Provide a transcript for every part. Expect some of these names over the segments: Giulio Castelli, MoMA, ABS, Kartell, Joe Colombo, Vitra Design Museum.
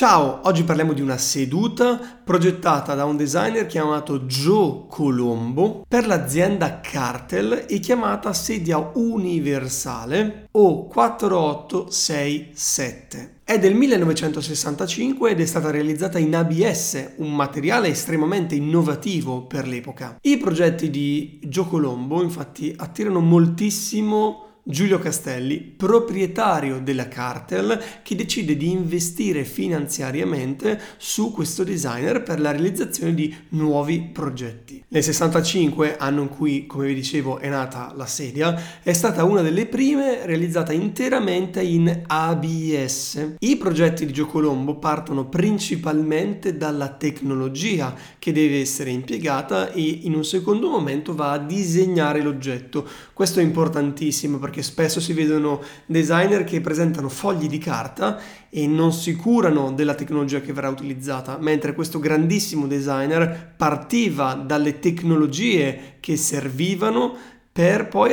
Ciao, oggi parliamo di una seduta progettata da un designer chiamato Joe Colombo per l'azienda Kartell e chiamata sedia universale o 4867. È del 1965 ed è stata realizzata in ABS, un materiale estremamente innovativo per l'epoca. I progetti di Joe Colombo infatti attirano moltissimo Giulio Castelli, proprietario della Kartell, che decide di investire finanziariamente su questo designer per la realizzazione di nuovi progetti. Nel 65, anno in cui, come vi dicevo, è nata la sedia, è stata una delle prime realizzata interamente in ABS. I progetti di Joe Colombo partono principalmente dalla tecnologia che deve essere impiegata e in un secondo momento va a disegnare l'oggetto. Questo è importantissimo perché spesso si vedono designer che presentano fogli di carta e non si curano della tecnologia che verrà utilizzata, mentre questo grandissimo designer partiva dalle tecnologie che servivano per poi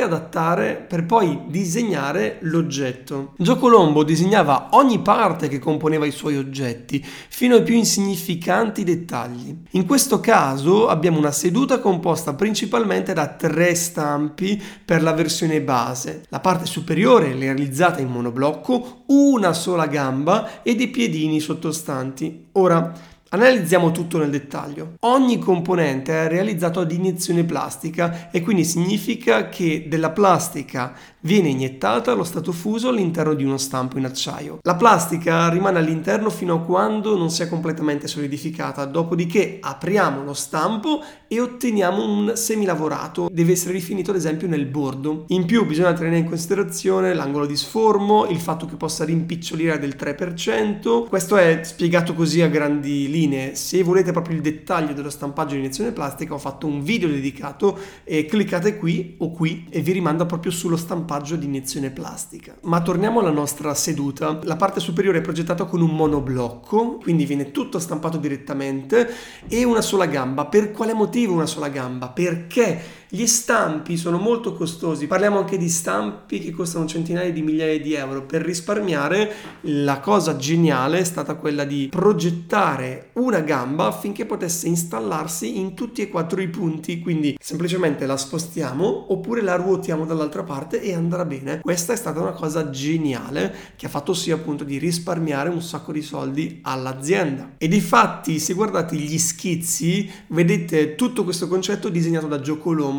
disegnare l'oggetto. Joe Colombo disegnava ogni parte che componeva i suoi oggetti, fino ai più insignificanti dettagli. In questo caso abbiamo una seduta composta principalmente da 3 stampi per la versione base. La parte superiore è realizzata in monoblocco, una sola gamba e dei piedini sottostanti. Ora, analizziamo tutto nel dettaglio. Ogni componente è realizzato ad iniezione plastica e quindi significa che della plastica viene iniettata allo stato fuso all'interno di uno stampo in acciaio. La plastica rimane all'interno fino a quando non sia completamente solidificata, dopodiché apriamo lo stampo e otteniamo un semilavorato. Deve essere rifinito ad esempio nel bordo. In più bisogna tenere in considerazione l'angolo di sformo, il fatto che possa rimpicciolire del 3%. Questo è spiegato così a grandi linee. Se volete proprio il dettaglio dello stampaggio in iniezione plastica, ho fatto un video dedicato e cliccate qui o qui e vi rimanda proprio sullo stampaggio di iniezione plastica. Ma torniamo alla nostra seduta. La parte superiore è progettata con un monoblocco, quindi viene tutto stampato direttamente, e una sola gamba. Per quale motivo una sola gamba? Perché gli stampi sono molto costosi, parliamo anche di stampi che costano centinaia di migliaia di euro. Per risparmiare, la cosa geniale è stata quella di progettare una gamba affinché potesse installarsi in tutti e 4 i punti, quindi semplicemente la spostiamo oppure la ruotiamo dall'altra parte e andrà bene. Questa è stata una cosa geniale che ha fatto sì appunto di risparmiare un sacco di soldi all'azienda. E difatti, se guardate gli schizzi, vedete tutto questo concetto disegnato da Joe Colombo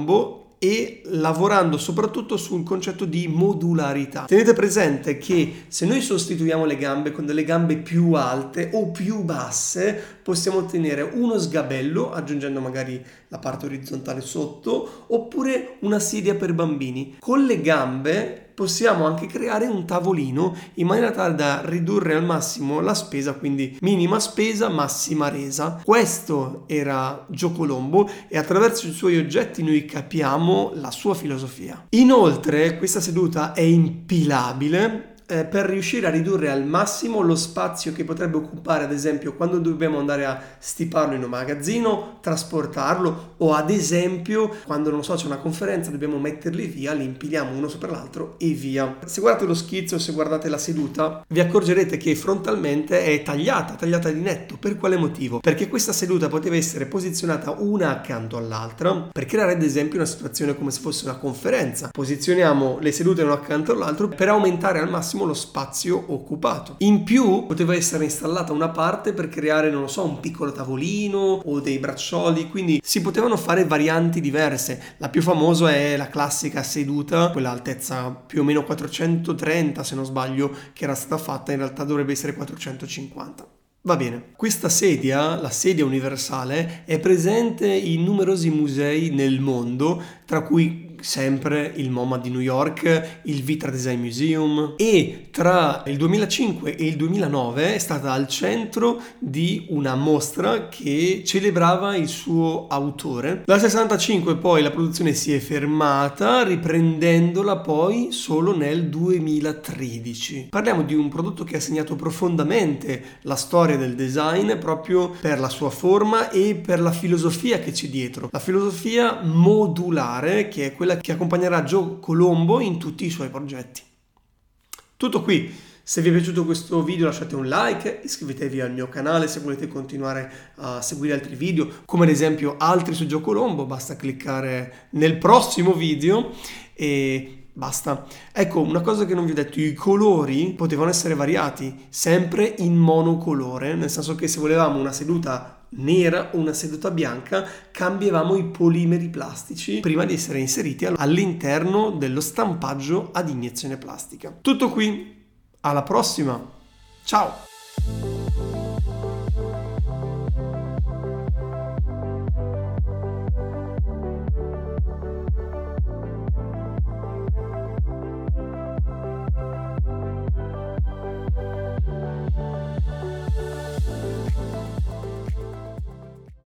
e lavorando soprattutto sul concetto di modularità. Tenete presente che se noi sostituiamo le gambe con delle gambe più alte o più basse, possiamo ottenere uno sgabello aggiungendo magari la parte orizzontale sotto, oppure una sedia per bambini. Con le gambe possiamo anche creare un tavolino in maniera tale da ridurre al massimo la spesa, quindi minima spesa, massima resa. Questo era Joe Colombo e attraverso i suoi oggetti noi capiamo la sua filosofia. Inoltre questa seduta è impilabile per riuscire a ridurre al massimo lo spazio che potrebbe occupare, ad esempio, quando dobbiamo andare a stiparlo in un magazzino, trasportarlo, o ad esempio quando, non so, c'è una conferenza, dobbiamo metterli via, li impiliamo uno sopra l'altro e via. Se guardate lo schizzo, se guardate la seduta, vi accorgerete che frontalmente è tagliata di netto. Per quale motivo? Perché questa seduta poteva essere posizionata una accanto all'altra per creare ad esempio una situazione come se fosse una conferenza. Posizioniamo le sedute una accanto all'altra per aumentare al massimo lo spazio occupato. In più poteva essere installata una parte per creare, non lo so, un piccolo tavolino o dei braccioli, quindi si potevano fare varianti diverse. La più famosa è la classica seduta, quella altezza più o meno 430 se non sbaglio, che era stata fatta, in realtà dovrebbe essere 450. Va bene. Questa sedia, la sedia universale, è presente in numerosi musei nel mondo, tra cui sempre il MoMA di New York, il Vitra Design Museum, e tra il 2005 e il 2009 è stata al centro di una mostra che celebrava il suo autore. Dal 65 poi la produzione si è fermata, riprendendola poi solo nel 2013. Parliamo di un prodotto che ha segnato profondamente la storia del design proprio per la sua forma e per la filosofia che c'è dietro, la filosofia modulare che è quella che accompagnerà Joe Colombo in tutti i suoi progetti. Tutto qui. Se vi è piaciuto questo video lasciate un like, iscrivetevi al mio canale se volete continuare a seguire altri video, come ad esempio altri su Joe Colombo, basta cliccare nel prossimo video e basta. Ecco, una cosa che non vi ho detto, i colori potevano essere variati, sempre in monocolore, nel senso che se volevamo una seduta nera o una seduta bianca cambiavamo i polimeri plastici prima di essere inseriti all'interno dello stampaggio ad iniezione plastica. Tutto qui, alla prossima, ciao!